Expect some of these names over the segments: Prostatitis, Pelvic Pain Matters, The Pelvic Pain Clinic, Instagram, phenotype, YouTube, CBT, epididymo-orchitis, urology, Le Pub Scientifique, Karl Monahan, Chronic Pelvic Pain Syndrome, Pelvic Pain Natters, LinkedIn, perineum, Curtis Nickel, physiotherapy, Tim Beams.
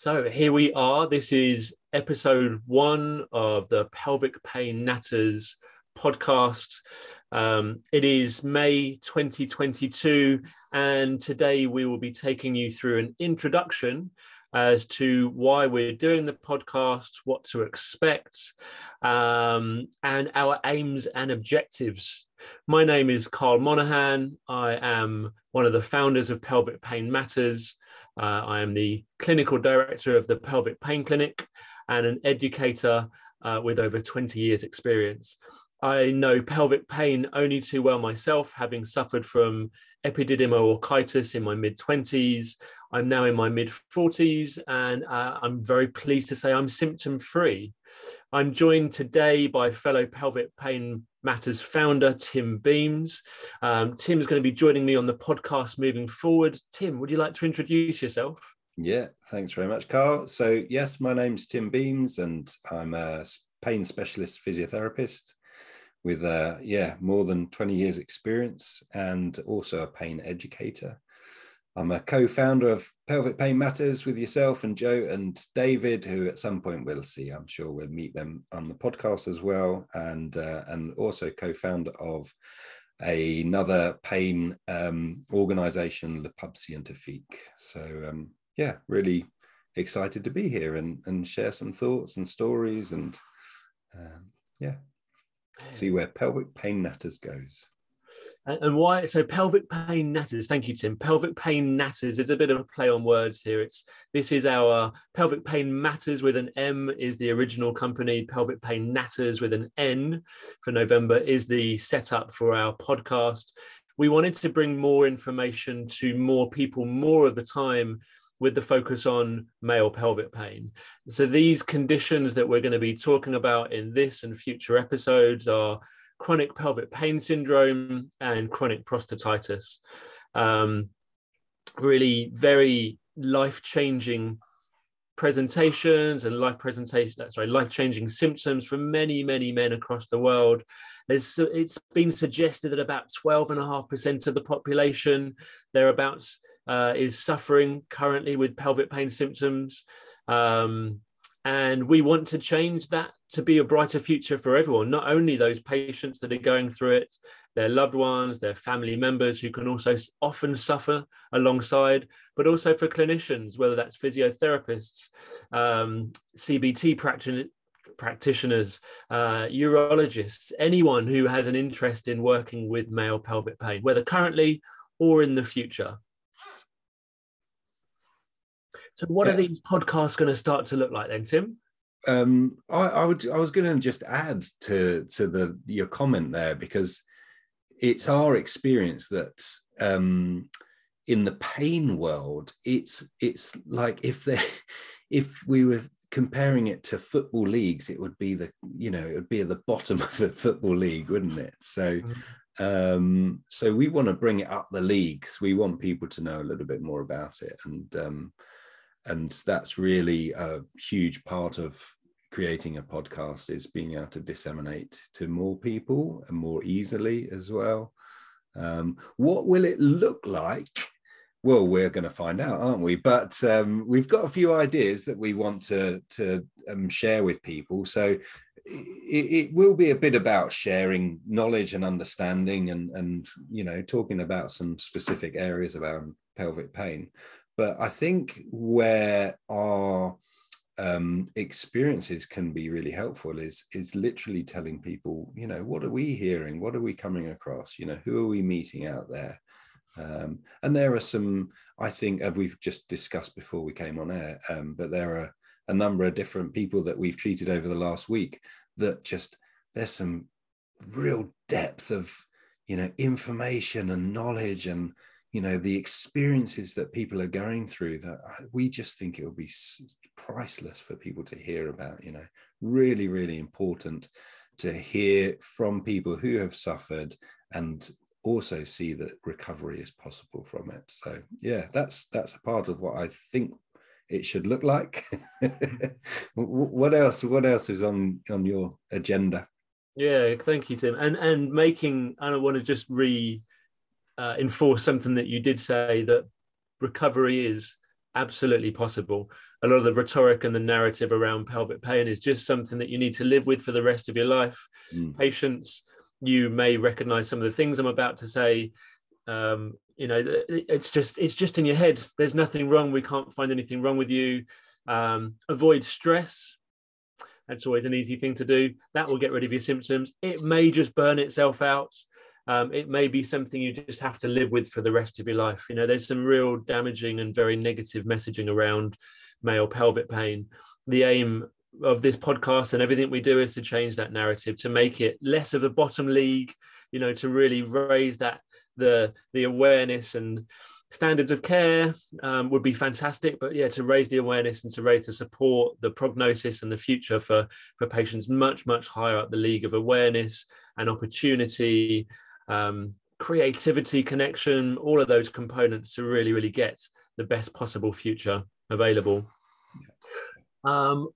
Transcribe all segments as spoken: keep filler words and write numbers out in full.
So here we are. This is episode one of the Pelvic Pain Natters podcast. Um, it is May twenty twenty-two, and today we will be taking you through an introduction as to why we're doing the podcast, what to expect, um, and our aims and objectives. My name is Karl Monahan. I am one of the founders of Pelvic Pain Matters. Uh, I am the clinical director of the Pelvic Pain Clinic and an educator uh, with over twenty years experience. I know pelvic pain only too well myself, having suffered from epididymo-orchitis in my mid-twenties. I'm now in my mid-forties, and uh, I'm very pleased to say I'm symptom-free. I'm joined today by fellow Pelvic Pain Matters founder, Tim Beams. Um, Tim's going to be joining me on the podcast moving forward. Tim, would you like to introduce yourself? Yeah, thanks very much, Karl. So yes, my name's Tim Beams, and I'm a pain specialist physiotherapist with, uh, yeah, more than twenty years experience, and also a pain educator. I'm a co-founder of Pelvic Pain Matters with yourself and Joe and David, who at some point we'll see, I'm sure we'll meet them on the podcast as well, and uh, and also co-founder of a, another pain um, organisation, Le Pub Scientifique. So um, yeah, really excited to be here and, and share some thoughts and stories, and um, yeah, see where Pelvic Pain Matters goes. And why? So Pelvic Pain Natters. Thank you, Tim. Pelvic Pain Natters is a bit of a play on words here. It's this is our Pelvic Pain Matters with an M is the original company. Pelvic Pain Natters with an N for November is the setup for our podcast. We wanted to bring more information to more people more of the time, with the focus on male pelvic pain. So these conditions that we're going to be talking about in this and future episodes are chronic pelvic pain syndrome and chronic prostatitis. Um, really very life-changing presentations and life presentation, sorry, life-changing symptoms for many, many men across the world. There's, it's been suggested that about twelve point five percent of the population thereabouts uh, is suffering currently with pelvic pain symptoms. Um, And we want to change that to be a brighter future for everyone, not only those patients that are going through it, their loved ones, their family members who can also often suffer alongside, but also for clinicians, whether that's physiotherapists, um, C B T practitioners, practitioners, uh, urologists, anyone who has an interest in working with male pelvic pain, whether currently or in the future. So what are these podcasts going to start to look like then, Tim? Um, I, I would. I was going to just add to to the your comment there, because it's our experience that um, in the pain world, it's it's like if they if we were comparing it to football leagues, it would be the you know it would be at the bottom of a football league, wouldn't it? So. Mm-hmm. Um, so we want to bring it up the leagues. We want people to know a little bit more about it, and um, and that's really a huge part of creating a podcast, is being able to disseminate to more people and more easily as well. Um, what will it look like? Well, we're going to find out, aren't we? But um, we've got a few ideas that we want to to um, share with people. So. It, it will be a bit about sharing knowledge and understanding, and, and you know, talking about some specific areas about pelvic pain. But I think where our um, experiences can be really helpful is is literally telling people, you know, what are we hearing? What are we coming across? You know, who are we meeting out there? Um, and there are some, I think, uh, we've just discussed before we came on air, um, but there are a number of different people that we've treated over the last week that just, there's some real depth of, you know, information and knowledge and, you know, the experiences that people are going through that we just think it will be priceless for people to hear about, you know, really, really important to hear from people who have suffered and also see that recovery is possible from it. So yeah, that's, that's a part of what I think it should look like. What else? What else is on on your agenda? Yeah, thank you, Tim. And and making, and I want to just re uh, enforce something that you did say, that recovery is absolutely possible. A lot of the rhetoric and the narrative around pelvic pain is just something that you need to live with for the rest of your life. Mm. Patients, you may recognize some of the things I'm about to say. Um, you know, it's just, it's just in your head. There's nothing wrong. We can't find anything wrong with you. Um, avoid stress. That's always an easy thing to do. That will get rid of your symptoms. It may just burn itself out. Um, it may be something you just have to live with for the rest of your life. You know, there's some real damaging and very negative messaging around male pelvic pain. The aim of this podcast and everything we do is to change that narrative, to make it less of the bottom league, you know, to really raise that, the, the awareness and standards of care um, would be fantastic. But yeah, to raise the awareness and to raise the support, the prognosis and the future for, for patients much, much higher up the league of awareness and opportunity, Um, creativity, connection, all of those components to really, really get the best possible future available. Um,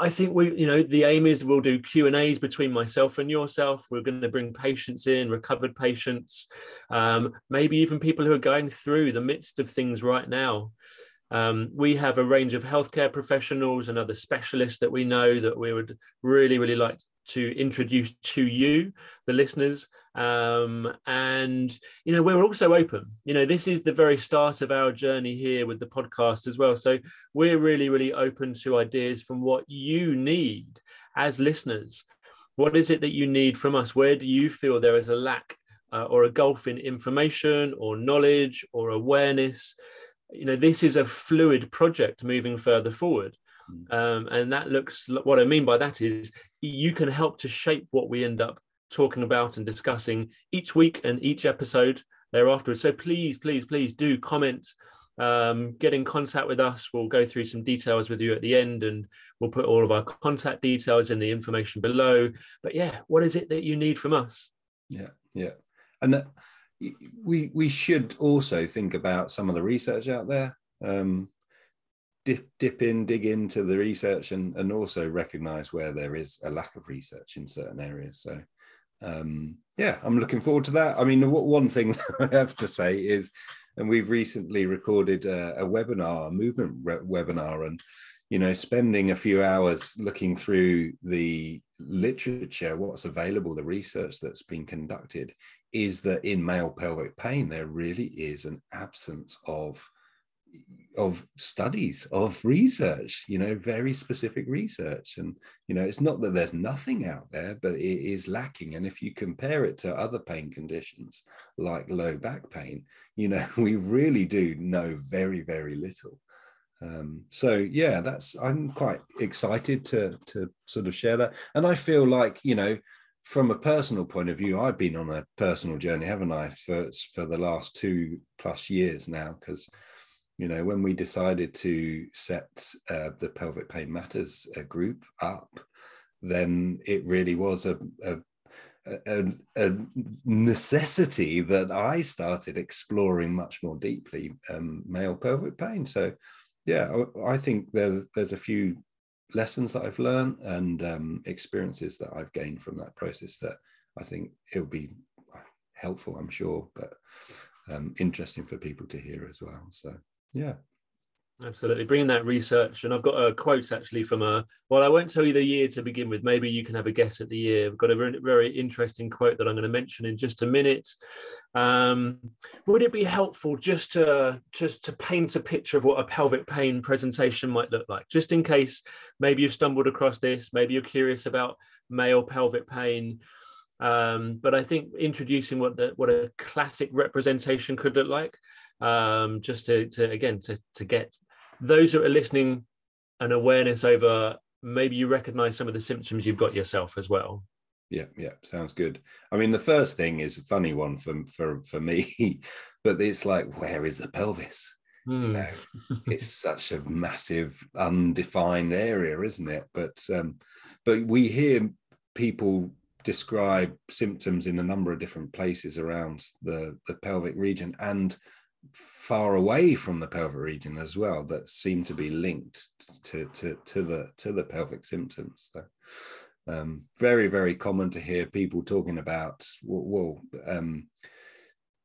I think we, you know, the aim is we'll do Q and A's between myself and yourself. We're going to bring patients in, recovered patients, um, maybe even people who are going through the midst of things right now. Um, we have a range of healthcare professionals and other specialists that we know that we would really, really like to introduce to you, the listeners. Um, and, you know, we're also open. You know, this is the very start of our journey here with the podcast as well. So we're really, really open to ideas from what you need as listeners. What is it that you need from us? Where do you feel there is a lack uh, or a gulf in information or knowledge or awareness? You know, this is a fluid project moving further forward. Um, and that looks, what I mean by that is you can help to shape what we end up talking about and discussing each week and each episode thereafter. So please, please, please do comment, um, get in contact with us. We'll go through some details with you at the end and we'll put all of our contact details in the information below. But yeah, what is it that you need from us? Yeah, yeah. And uh, we, we should also think about some of the research out there. Um, Dip, dip in, dig into the research and, and also recognize where there is a lack of research in certain areas. So, um, yeah, I'm looking forward to that. I mean, one thing I have to say is, and we've recently recorded a, a webinar, a movement re- webinar, and, you know, spending a few hours looking through the literature, what's available, the research that's been conducted, is that in male pelvic pain, there really is an absence of of studies, of research, you know, very specific research. And, you know, it's not that there's nothing out there, but it is lacking. And if you compare it to other pain conditions like low back pain, you know, we really do know very, very little. Um, so, yeah, that's, I'm quite excited to, to sort of share that. And I feel like, you know, from a personal point of view, I've been on a personal journey, haven't I, for, for the last two plus years now, because you know, when we decided to set uh, the Pelvic Pain Matters uh, group up, then it really was a, a, a, a necessity that I started exploring much more deeply um, male pelvic pain. So, yeah, I, I think there's, there's a few lessons that I've learned and um, experiences that I've gained from that process that I think it'll be helpful, I'm sure, but um, interesting for people to hear as well. So. Yeah, absolutely. Bringing that research. And I've got a quote actually from a, well, I won't tell you the year to begin with. Maybe you can have a guess at the year. We've got a very, very interesting quote that I'm going to mention in just a minute. Um, would it be helpful just to, just to paint a picture of what a pelvic pain presentation might look like? Just in case maybe you've stumbled across this, maybe you're curious about male pelvic pain. Um, but I think introducing what the, what a classic representation could look like. Um, just to, to again to, to get those who are listening an awareness over maybe you recognize some of the symptoms you've got yourself as well. Yeah, yeah, sounds good. I mean, the first thing is a funny one for for, for me, but it's like, where is the pelvis? Mm. You know, it's such a massive undefined area, isn't it? But um, but we hear people describe symptoms in a number of different places around the, the pelvic region and far away from the pelvic region as well that seem to be linked to to to the to the pelvic symptoms. So um very very common to hear people talking about well um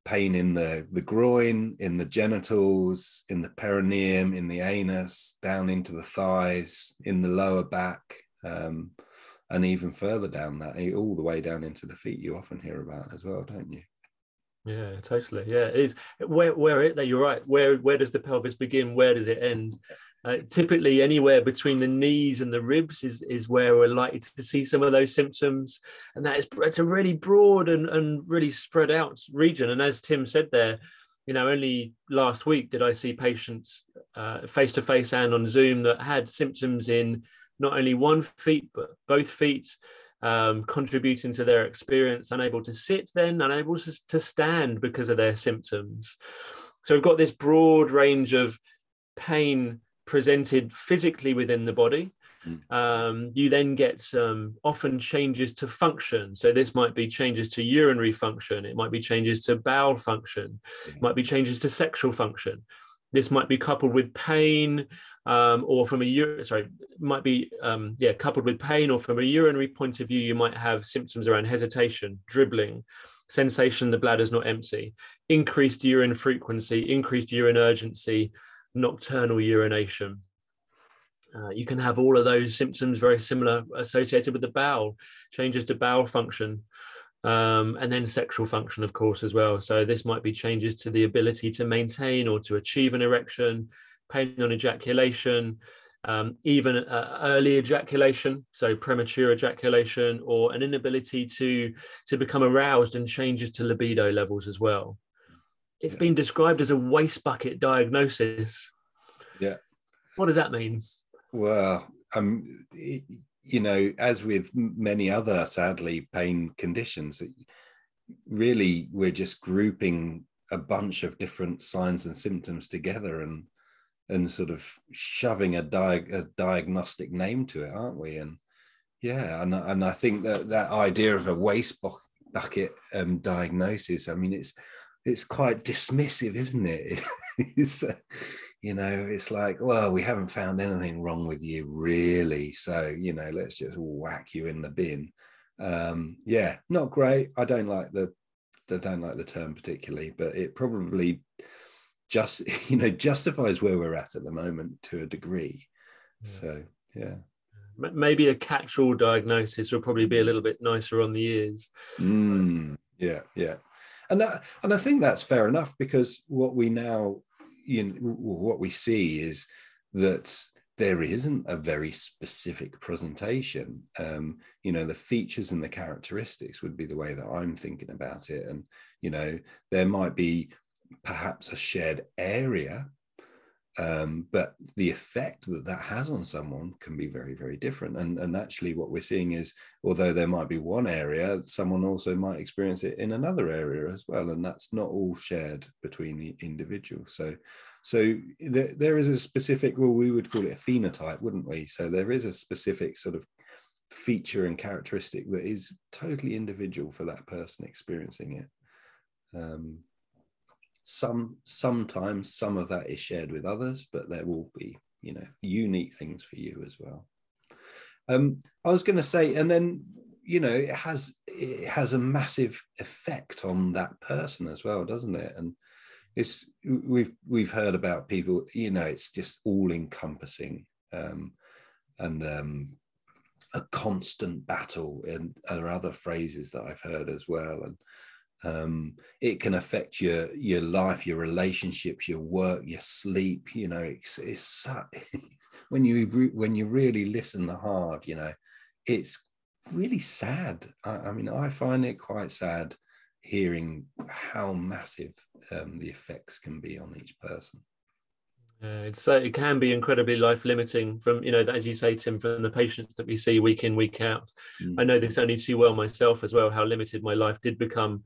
pain in the, the groin, in the genitals, in the perineum, in the anus, down into the thighs, in the lower back, um, and even further down that, all the way down into the feet you often hear about as well, don't you? Yeah, totally. Yeah, it is. Where, where it, you're right. Where, where does the pelvis begin? Where does it end? Uh, typically anywhere between the knees and the ribs is, is where we're likely to see some of those symptoms. And that is, it's a really broad and, and really spread out region. And as Tim said there, you know, only last week did I see patients uh, face-to-face and on Zoom that had symptoms in not only one feet, but both feet, um, contributing to their experience, unable to sit then, unable to stand because of their symptoms. So we've got this broad range of pain presented physically within the body. Um, you then get some often changes to function. So this might be changes to urinary function. It might be changes to bowel function. It might be changes to sexual function. This might be coupled with pain, um, or from a sorry, might be um, yeah coupled with pain, or from a urinary point of view, you might have symptoms around hesitation, dribbling, sensation the bladder's not empty, increased urine frequency, increased urine urgency, nocturnal urination. Uh, you can have all of those symptoms very similar associated with the bowel, changes to bowel function, um, and then sexual function, of course, as well. So this might be changes to the ability to maintain or to achieve an erection, pain on ejaculation, um, even uh, early ejaculation, so premature ejaculation, or an inability to, to become aroused, and changes to libido levels as well. It's been described as a waste bucket diagnosis. Yeah. What does that mean? Well, um, you know, as with many other, sadly, pain conditions, really, we're just grouping a bunch of different signs and symptoms together and and sort of shoving a, di- a diagnostic name to it, aren't we? And yeah, and, and I think that that idea of a waste bucket um, diagnosis, I mean, it's, it's quite dismissive, isn't it? It's, uh, you know, it's like, well, we haven't found anything wrong with you, really. So, you know, let's just whack you in the bin. Um, yeah, not great. I don't like the, I don't like the term particularly, but it probably just, you know, justifies where we're at at the moment to a degree. Yes. So, yeah. Maybe a catch-all diagnosis will probably be a little bit nicer on the ears. Mm, yeah, yeah. And that, and I think that's fair enough, because what we now, you know, what we see is that there isn't a very specific presentation. Um, you know, the features and the characteristics would be the way that I'm thinking about it. And, you know, there might be perhaps a shared area, um, but the effect that that has on someone can be very, very different. And, and actually what we're seeing is, although there might be one area, someone also might experience it in another area as well, and that's not all shared between the individual. So so there, there is a specific, well, we would call it a phenotype, wouldn't we? So there is a specific sort of feature and characteristic that is totally individual for that person experiencing it. Um, Some sometimes some of that is shared with others, but there will be, you know, unique things for you as well. Um, I was going to say, and then, you know, it has it has a massive effect on that person as well, doesn't it? And it's we've we've heard about people, you know, it's just all encompassing, um, and um, a constant battle, and there are other phrases that I've heard as well, and. Um, it can affect your your life, your relationships, your work, your sleep. You know, it's, it's so, when you re, when you really listen hard, you know, it's really sad. I, I mean, I find it quite sad hearing how massive um, the effects can be on each person. Yeah, it's so, it can be incredibly life limiting. From, you know, as you say, Tim, from the patients that we see week in, week out. Mm. I know this only too well myself as well, how limited my life did become.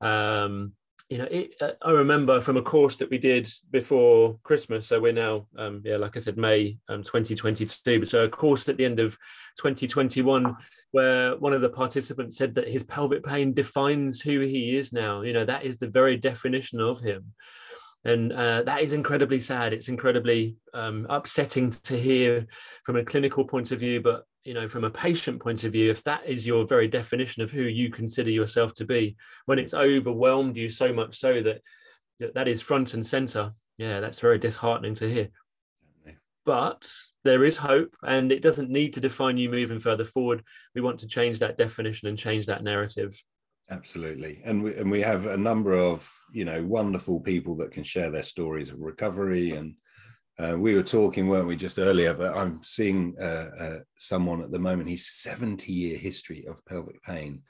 Um, you know, it, I remember from a course that we did before Christmas. So we're now, um, yeah, like I said, May um, twenty twenty-two. So a course at the end of twenty twenty-one, where one of the participants said that his pelvic pain defines who he is now. You know, that is the very definition of him. And uh, that is incredibly sad. It's incredibly um, upsetting to hear from a clinical point of view, but you know, from a patient point of view, if that is your very definition of who you consider yourself to be, when it's overwhelmed you so much so that that is front and center, yeah, that's very disheartening to hear. But there is hope, and it doesn't need to define you moving further forward. We want to change that definition and change that narrative. Absolutely. And we, and we have a number of, you know, wonderful people that can share their stories of recovery. And uh, we were talking, weren't we, just earlier, but I'm seeing uh, uh, someone at the moment, he's seventy year history of pelvic pain.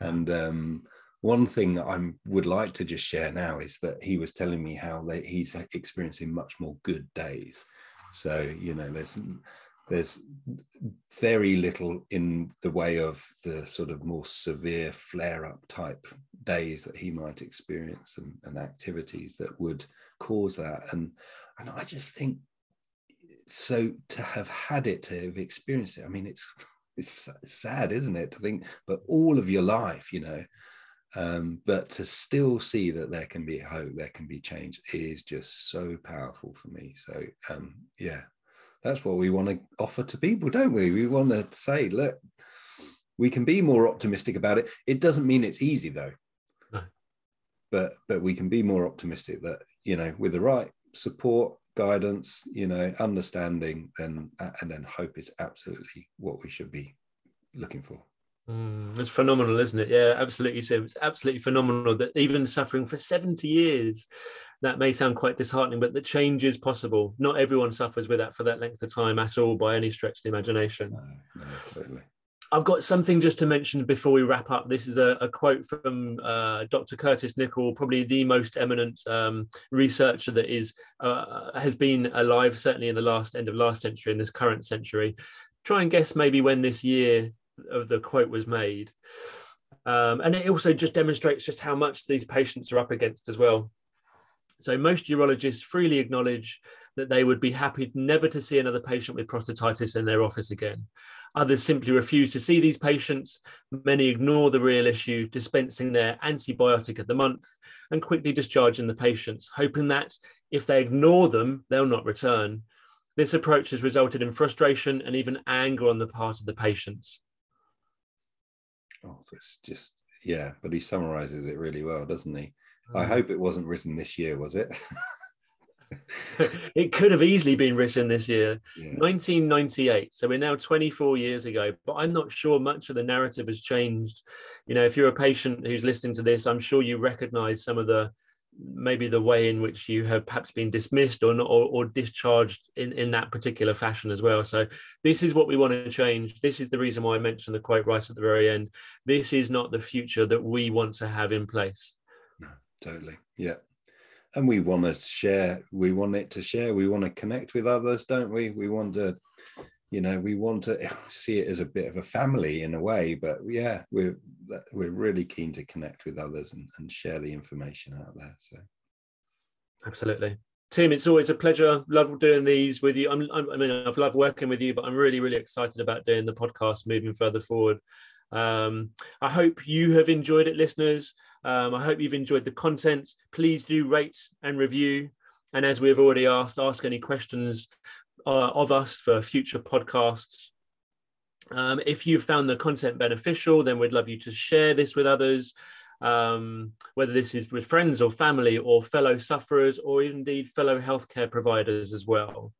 And um, one thing that I would like to just share now is that he was telling me how they, he's experiencing much more good days. So, you know, there's there's very little in the way of the sort of more severe flare-up type days that he might experience, and, and activities that would cause that. And, and I just think, so to have had it, to have experienced it, I mean, it's it's sad, isn't it, to think, but all of your life, you know, um, but to still see that there can be hope, there can be change, is just so powerful for me. So, um, yeah. That's what we want to offer to people, don't we? We want to say, look, we can be more optimistic about it. It doesn't mean it's easy, though. No. But but we can be more optimistic that, you know, with the right support, guidance, you know, understanding, then and then hope is absolutely what we should be looking for. Mm, it's phenomenal, isn't it? Yeah, absolutely. So it's absolutely phenomenal that even suffering for seventy years, that may sound quite disheartening, but the change is possible. Not everyone suffers with that for that length of time at all, by any stretch of the imagination. No, no, totally. I've got something just to mention before we wrap up. This is a, a quote from uh, Doctor Curtis Nickel, probably the most eminent um, researcher that is uh, has been alive, certainly in the last end of last century, in this current century. Try and guess maybe when this year of the quote was made. Um, and it also just demonstrates just how much these patients are up against as well. So most urologists freely acknowledge that they would be happy never to see another patient with prostatitis in their office again. Others simply refuse to see these patients. Many ignore the real issue, dispensing their antibiotic of the month and quickly discharging the patients, hoping that if they ignore them, they'll not return. This approach has resulted in frustration and even anger on the part of the patients. Oh, that's just, yeah, but he summarizes it really well, doesn't he? I hope it wasn't written this year, was it? It could have easily been written this year, yeah. nineteen ninety-eight. So we're now twenty-four years ago, but I'm not sure much of the narrative has changed. You know, if you're a patient who's listening to this, I'm sure you recognize some of the, maybe the way in which you have perhaps been dismissed or not, or, or discharged in, in that particular fashion as well. So this is what we want to change. This is the reason why I mentioned the quote right at the very end. This is not the future that we want to have in place. Totally. Yeah. And we want to share, we want it to share, we want to connect with others, don't we? We want to, you know, we want to see it as a bit of a family in a way, but yeah, we're, we're really keen to connect with others and, and share the information out there. So. Absolutely. Tim, it's always a pleasure. Love doing these with you. I'm, I'm, I mean, I've loved working with you, but I'm really, really excited about doing the podcast moving further forward. Um, I hope you have enjoyed it, listeners. Um, I hope you've enjoyed the content. Please do rate and review. And as we've already asked, ask any questions uh, of us for future podcasts. Um, if you've found the content beneficial, then we'd love you to share this with others, um, whether this is with friends or family or fellow sufferers or indeed fellow healthcare providers as well.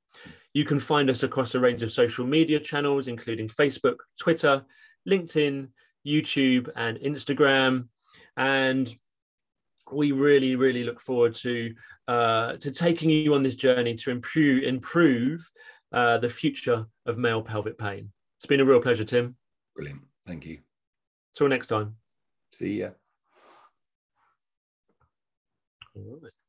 You can find us across a range of social media channels, including Facebook, Twitter, LinkedIn, YouTube, and Instagram. And we really, really look forward to uh, to taking you on this journey to improve improve uh, the future of male pelvic pain. It's been a real pleasure, Tim. Brilliant. Thank you. Till next time. See ya. All right.